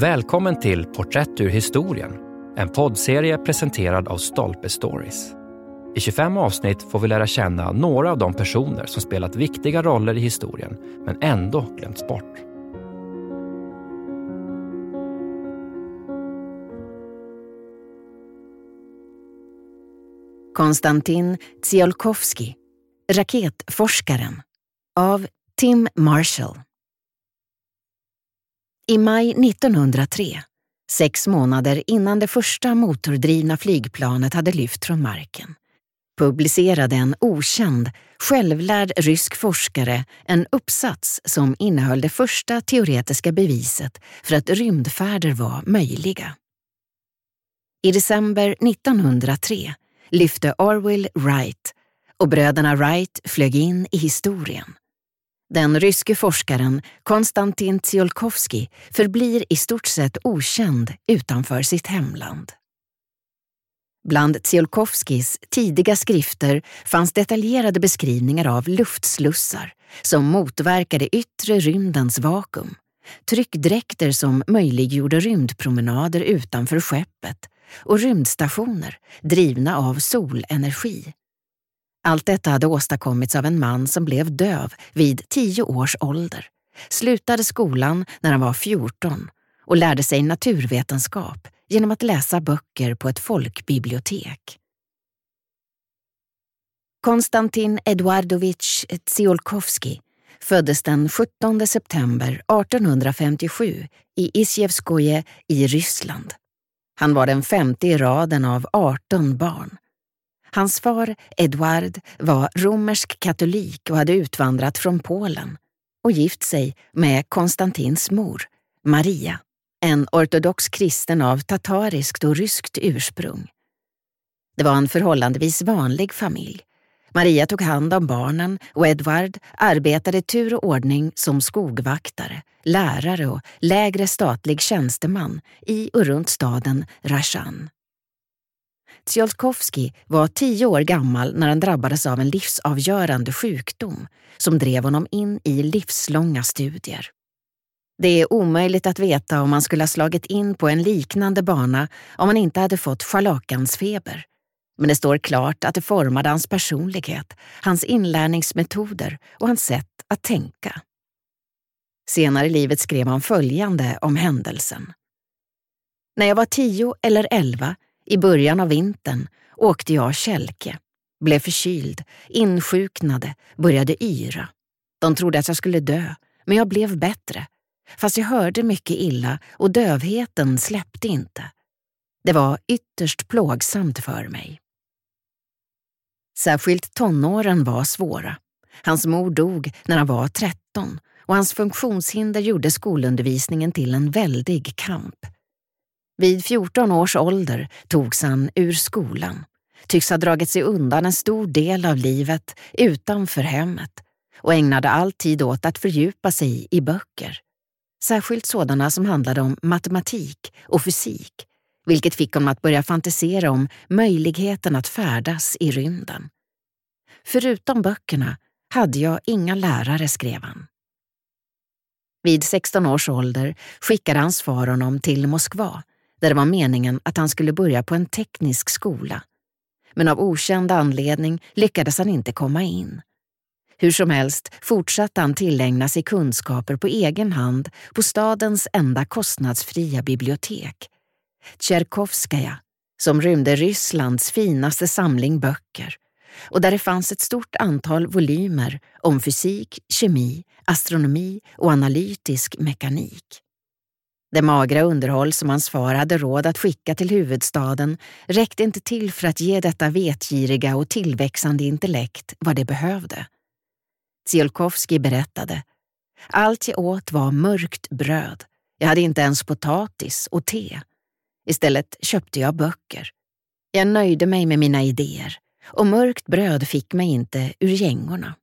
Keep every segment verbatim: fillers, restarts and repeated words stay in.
Välkommen till Porträtt ur historien, en poddserie presenterad av Stolpe Stories. I tjugofem avsnitt får vi lära känna några av de personer som spelat viktiga roller i historien men ändå glömts bort. Konstantin Tsiolkovski, raketforskaren, av Tim Marshall. I maj nittonhundratre, sex månader innan det första motordrivna flygplanet hade lyft från marken, publicerade en okänd, självlärd rysk forskare en uppsats som innehöll det första teoretiska beviset för att rymdfärder var möjliga. I december nittonhundratre lyfte Orville Wright och bröderna Wright flög in i historien. Den ryske forskaren Konstantin Tsiolkovski förblir i stort sett okänd utanför sitt hemland. Bland Tsiolkovskis tidiga skrifter fanns detaljerade beskrivningar av luftslussar som motverkade yttre rymdens vakuum, tryckdräkter som möjliggjorde rymdpromenader utanför skeppet och rymdstationer drivna av solenergi. Allt detta hade åstadkommits av en man som blev döv vid tio års ålder, slutade skolan när han var fjorton och lärde sig naturvetenskap genom att läsa böcker på ett folkbibliotek. Konstantin Eduardovich Tsiolkovski föddes den sjuttonde september artonhundrafemtiosju i Isjevskoje i Ryssland. Han var den femte i raden av arton barn. Hans far, Eduard, var romersk katolik och hade utvandrat från Polen och gift sig med Konstantins mor, Maria, en ortodox kristen av tatariskt och ryskt ursprung. Det var en förhållandevis vanlig familj. Maria tog hand om barnen och Eduard arbetade tur och ordning som skogvaktare, lärare och lägre statlig tjänsteman i och runt staden Rajan. Tsiolkovski var tio år gammal när han drabbades av en livsavgörande sjukdom som drev honom in i livslånga studier. Det är omöjligt att veta om han skulle ha slagit in på en liknande bana om han inte hade fått scharlakansfeber. Men det står klart att det formade hans personlighet, hans inlärningsmetoder och hans sätt att tänka. Senare i livet skrev han följande om händelsen. När jag var tio eller elva, i början av vintern, åkte jag kälke, blev förkyld, insjuknade, började yra. De trodde att jag skulle dö, men jag blev bättre. Fast jag hörde mycket illa och dövheten släppte inte. Det var ytterst plågsamt för mig. Särskilt tonåren var svåra. Hans mor dog när han var tretton och hans funktionshinder gjorde skolundervisningen till en väldig kamp. Vid fjorton års ålder togs han ur skolan, tycks ha dragit sig undan en stor del av livet utanför hemmet och ägnade all tid åt att fördjupa sig i böcker. Särskilt sådana som handlade om matematik och fysik, vilket fick honom att börja fantisera om möjligheten att färdas i rymden. Förutom böckerna hade jag inga lärare, skrev han. Vid sexton års ålder skickade hans far honom till Moskva, där det var meningen att han skulle börja på en teknisk skola. Men av okänd anledning lyckades han inte komma in. Hur som helst fortsatte han tillägna sig kunskaper på egen hand på stadens enda kostnadsfria bibliotek, Tjärkovskaja, som rymde Rysslands finaste samling böcker och där det fanns ett stort antal volymer om fysik, kemi, astronomi och analytisk mekanik. Det magra underhåll som hans far hade råd att skicka till huvudstaden räckte inte till för att ge detta vetgiriga och tillväxande intellekt vad det behövde. Tsiolkovski berättade: allt jag åt var mörkt bröd. Jag hade inte ens potatis och te. Istället köpte jag böcker. Jag nöjde mig med mina idéer och mörkt bröd fick mig inte ur gängorna.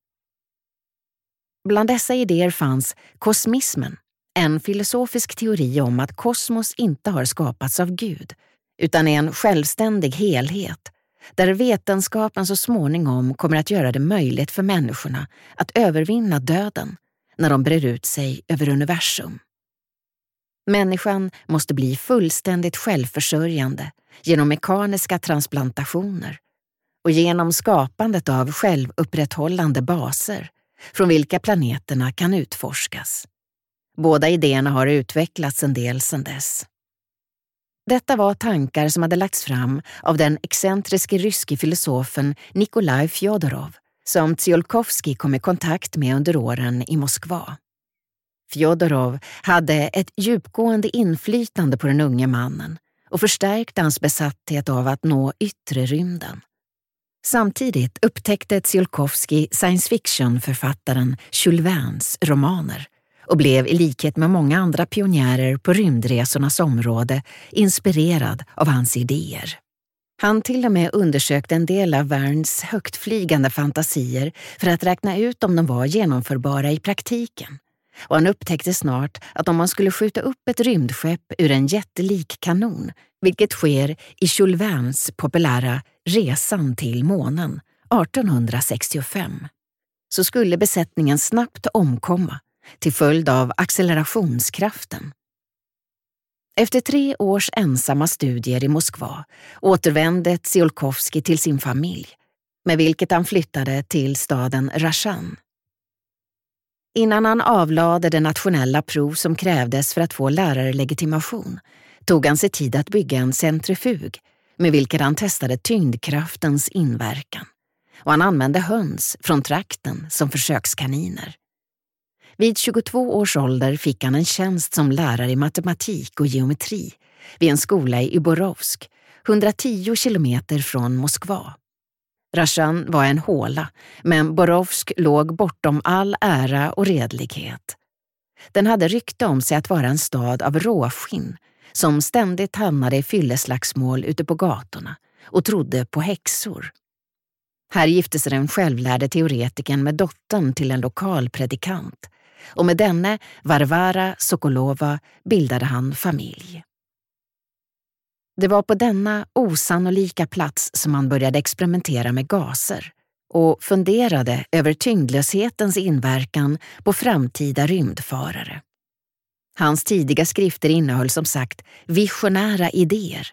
Bland dessa idéer fanns kosmismen, en filosofisk teori om att kosmos inte har skapats av Gud, utan är en självständig helhet, där vetenskapen så småningom kommer att göra det möjligt för människorna att övervinna döden när de brer ut sig över universum. Människan måste bli fullständigt självförsörjande genom mekaniska transplantationer och genom skapandet av självupprätthållande baser från vilka planeterna kan utforskas. Båda idéerna har utvecklats en del sedan dess. Detta var tankar som hade lagts fram av den excentriske ryske filosofen Nikolaj Fjodorov, som Tsiolkovski kom i kontakt med under åren i Moskva. Fjodorov hade ett djupgående inflytande på den unge mannen och förstärkte hans besatthet av att nå yttre rymden. Samtidigt upptäckte Tsiolkovski science fiction-författaren Jules Vernes romaner och blev i likhet med många andra pionjärer på rymdresornas område inspirerad av hans idéer. Han till och med undersökte en del av Vernes högtflygande fantasier för att räkna ut om de var genomförbara i praktiken. Och han upptäckte snart att om man skulle skjuta upp ett rymdskepp ur en jättelik kanon, vilket sker i Jules Vernes populära Resan till månen arton sextiofem, så skulle besättningen snabbt omkomma till följd av accelerationskraften. Efter tre års ensamma studier i Moskva återvände Tsiolkovski till sin familj, med vilket han flyttade till staden Rajan. Innan han avlade det nationella prov som krävdes för att få lärarlegitimation tog han sig tid att bygga en centrifug med vilken han testade tyngdkraftens inverkan, och han använde höns från trakten som försökskaniner. Vid tjugotvå års ålder fick han en tjänst som lärare i matematik och geometri vid en skola i Borovsk, hundratio kilometer från Moskva. Rajan var en håla, men Borovsk låg bortom all ära och redlighet. Den hade rykte om sig att vara en stad av råskinn som ständigt hamnade i fylleslagsmål ute på gatorna och trodde på häxor. Här gifte sig den självlärde teoretikern med dottern till en lokal predikant, och med denne Varvara Sokolova bildade han familj. Det var på denna osannolika plats som han började experimentera med gaser och funderade över tyngdlöshetens inverkan på framtida rymdfarare. Hans tidiga skrifter innehöll som sagt visionära idéer,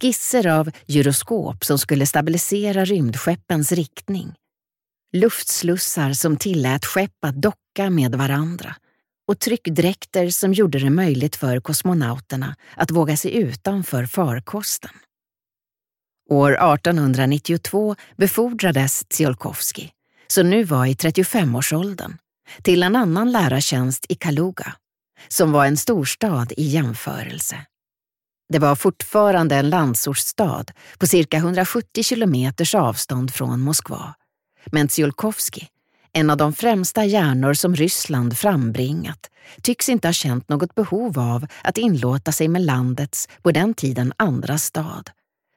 skisser av gyroskop som skulle stabilisera rymdskeppens riktning, luftslussar som tillät skepp att docka med varandra och tryckdräkter som gjorde det möjligt för kosmonauterna att våga sig utanför farkosten. År arton nittiotvå befordrades Tsiolkovski, så nu var i trettiofem-årsåldern, till en annan lärartjänst i Kaluga, som var en storstad i jämförelse. Det var fortfarande en landsortsstad på cirka hundrasjuttio kilometers avstånd från Moskva, men Tsiolkovski, en av de främsta hjärnor som Ryssland frambringat, tycks inte ha känt något behov av att inlåta sig med landets på den tiden andra stad,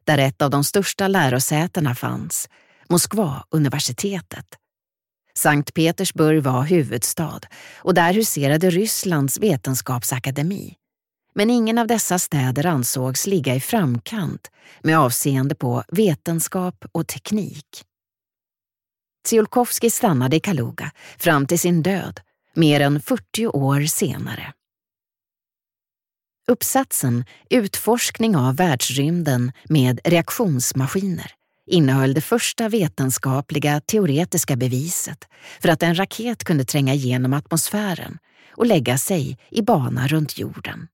där ett av de största lärosätena fanns, Moskva universitetet. Sankt Petersburg var huvudstad och där huserade Rysslands vetenskapsakademi. Men ingen av dessa städer ansågs ligga i framkant med avseende på vetenskap och teknik. Tsiolkovski stannade i Kaluga fram till sin död, mer än fyrtio år senare. Uppsatsen Utforskning av världsrymden med reaktionsmaskiner innehöll det första vetenskapliga teoretiska beviset för att en raket kunde tränga igenom atmosfären och lägga sig i bana runt jorden.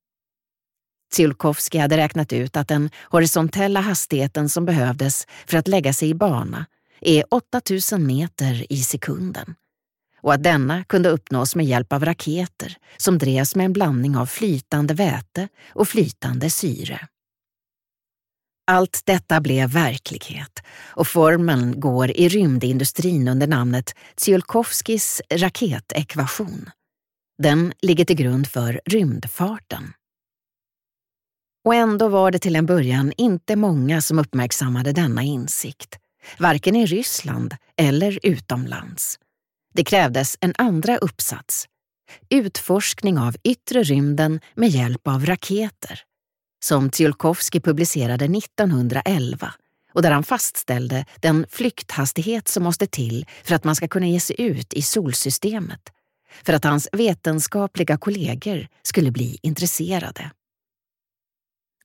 Tsiolkovski hade räknat ut att den horisontella hastigheten som behövdes för att lägga sig i bana är åttatusen meter i sekunden, och att denna kunde uppnås med hjälp av raketer som drevs med en blandning av flytande väte och flytande syre. Allt detta blev verklighet, och formeln går i rymdindustrin under namnet Tsiolkovskis raketekvation. Den ligger till grund för rymdfarten. Och ändå var det till en början inte många som uppmärksammade denna insikt, varken i Ryssland eller utomlands. Det krävdes en andra uppsats, Utforskning av yttre rymden med hjälp av raketer, som Tsiolkovski publicerade nittonhundraelva och där han fastställde den flykthastighet som måste till för att man ska kunna ge sig ut i solsystemet för att hans vetenskapliga kollegor skulle bli intresserade.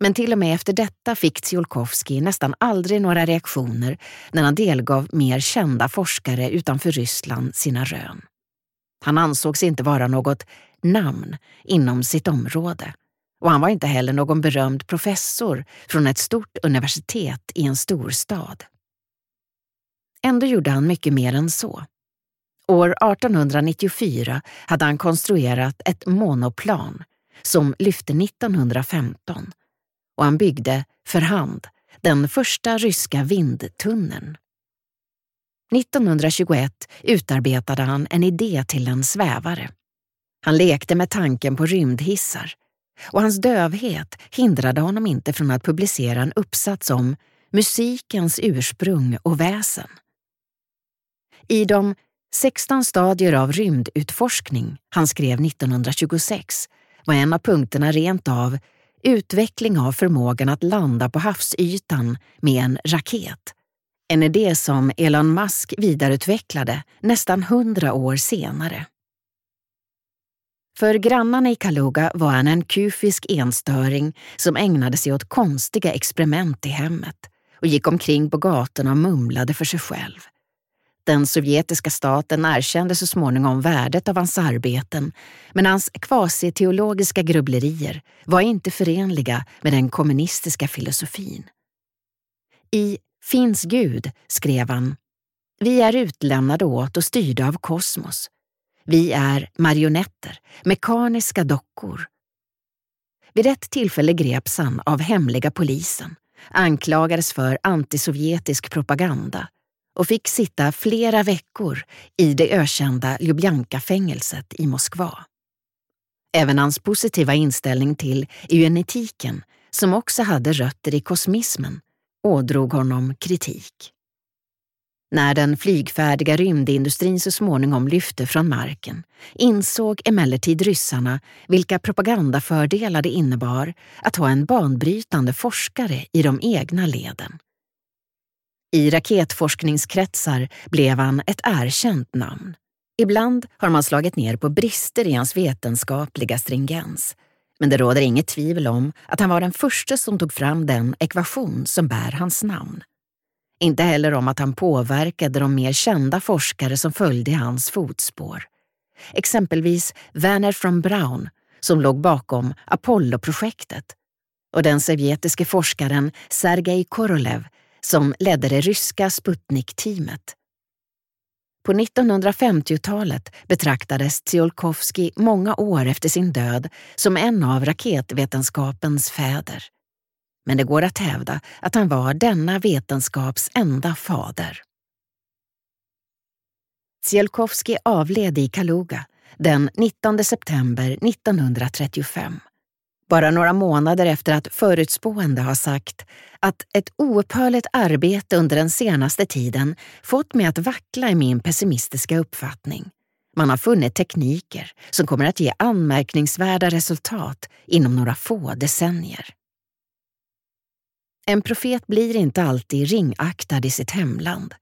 Men till och med efter detta fick Tsiolkovski nästan aldrig några reaktioner när han delgav mer kända forskare utanför Ryssland sina rön. Han ansågs inte vara något namn inom sitt område, och han var inte heller någon berömd professor från ett stort universitet i en stor stad. Ändå gjorde han mycket mer än så. År arton nittiofyra hade han konstruerat ett monoplan som lyfte nitton femton, och han byggde för hand den första ryska vindtunneln. nitton tjugoett utarbetade han en idé till en svävare. Han lekte med tanken på rymdhissar, och hans dövhet hindrade honom inte från att publicera en uppsats om musikens ursprung och väsen. I de sexton stadier av rymdutforskning han skrev nitton tjugosex var en av punkterna rent av utveckling av förmågan att landa på havsytan med en raket. En idé som Elon Musk vidareutvecklade nästan hundra år senare. För grannarna i Kaluga var han en kufisk enstöring som ägnade sig åt konstiga experiment i hemmet och gick omkring på gatorna och mumlade för sig själv. Den sovjetiska staten erkände så småningom värdet av hans arbeten, men hans kvasi-teologiska grubblerier var inte förenliga med den kommunistiska filosofin. I Finns Gud skrev han: vi är utlämnade åt och styrda av kosmos. Vi är marionetter, mekaniska dockor. Vid ett tillfälle greps han av hemliga polisen, anklagades för antisovjetisk propaganda och fick sitta flera veckor i det ökända Lubjanka-fängelset i Moskva. Även hans positiva inställning till eugenetiken, som också hade rötter i kosmismen, ådrog honom kritik. När den flygfärdiga rymdindustrin så småningom lyfte från marken insåg emellertid ryssarna vilka propagandafördelar det innebar att ha en banbrytande forskare i de egna leden. I raketforskningskretsar blev han ett erkänt namn. Ibland har man slagit ner på brister i hans vetenskapliga stringens, men det råder inget tvivel om att han var den första som tog fram den ekvation som bär hans namn. Inte heller om att han påverkade de mer kända forskare som följde i hans fotspår. Exempelvis Wernher von Braun, som låg bakom Apollo-projektet, och den sovjetiske forskaren Sergej Korolev, som ledde det ryska Sputnik-teamet. På nittonhundrafemtiotalet betraktades Tsiolkovski många år efter sin död som en av raketvetenskapens fäder. Men det går att hävda att han var denna vetenskaps enda fader. Tsiolkovski avled i Kaluga den nittonde september nittonhundratrettiofem. Bara några månader efter att förutspående har sagt att ett oupphörligt arbete under den senaste tiden fått mig att vackla i min pessimistiska uppfattning. Man har funnit tekniker som kommer att ge anmärkningsvärda resultat inom några få decennier. En profet blir inte alltid ringaktad i sitt hemland.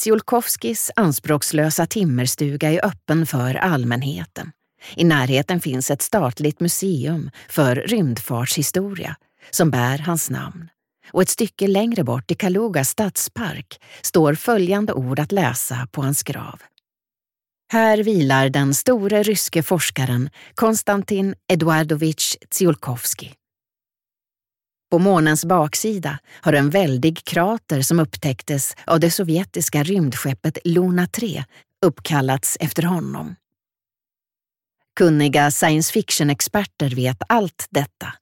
Tsiolkovskis anspråkslösa timmerstuga är öppen för allmänheten. I närheten finns ett statligt museum för rymdfartshistoria som bär hans namn. Och ett stycke längre bort i Kalugas stadspark står följande ord att läsa på hans grav. Här vilar den stora ryske forskaren Konstantin Eduardovich Tsiolkovski. På månens baksida har en väldig krater som upptäcktes av det sovjetiska rymdskeppet Luna tre uppkallats efter honom. Kunniga science fiction-experter vet allt detta.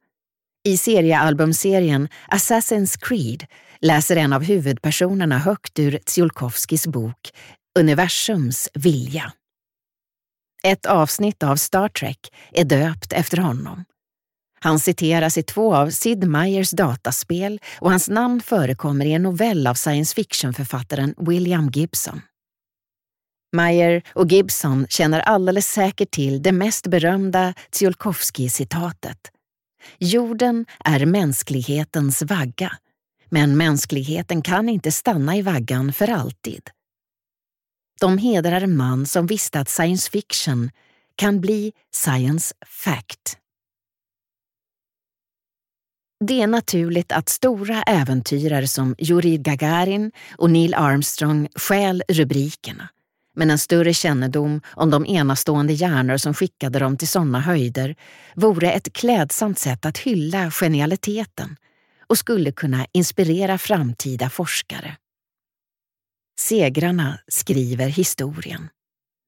I seriealbumserien Assassin's Creed läser en av huvudpersonerna högt ur Tsiolkovskis bok Universums vilja. Ett avsnitt av Star Trek är döpt efter honom. Han citeras i två av Sid Meiers dataspel och hans namn förekommer i en novell av science fiction-författaren William Gibson. Meyer och Gibson känner alldeles säkert till det mest berömda Tsiolkovski-citatet. Jorden är mänsklighetens vagga, men mänskligheten kan inte stanna i vaggan för alltid. De hedrar en man som visste att science fiction kan bli science fact. Det är naturligt att stora äventyrare som Jurij Gagarin och Neil Armstrong stjäl rubrikerna, men en större kännedom om de enastående hjärnor som skickade dem till sådana höjder vore ett klädsamt sätt att hylla genialiteten och skulle kunna inspirera framtida forskare. Segrarna skriver historien.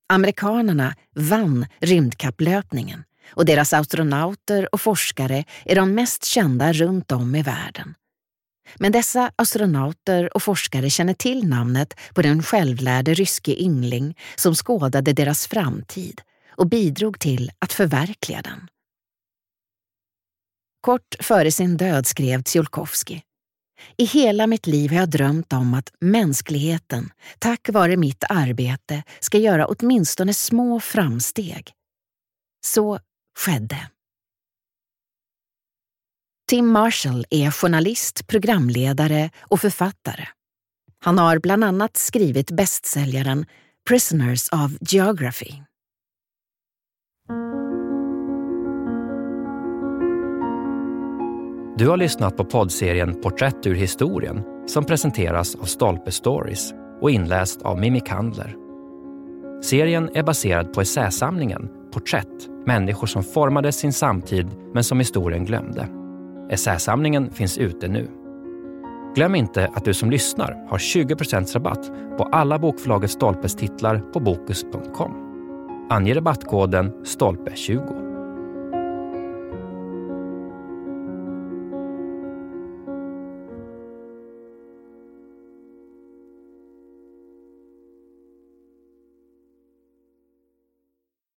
Amerikanerna vann rymdkapplöpningen och deras astronauter och forskare är de mest kända runt om i världen. Men dessa astronauter och forskare känner till namnet på den självlärde ryske yngling som skådade deras framtid och bidrog till att förverkliga den. Kort före sin död skrev Tsiolkovski: "I hela mitt liv har jag drömt om att mänskligheten, tack vare mitt arbete, ska göra åtminstone små framsteg. Så skedde." Tim Marshall är journalist, programledare och författare. Han har bland annat skrivit bästsäljaren Prisoners of Geography. Du har lyssnat på poddserien Porträtt ur historien som presenteras av Stolpe Stories och inläst av Mimi Kandler. Serien är baserad på essäsamlingen Porträtt, människor som formade sin samtid men som historien glömde. Essäsamlingen finns ute nu. Glöm inte att du som lyssnar har tjugo procent rabatt på alla bokförlaget Stolpes titlar på Bokus punkt com. Ange rabattkoden Stolpe tjugo.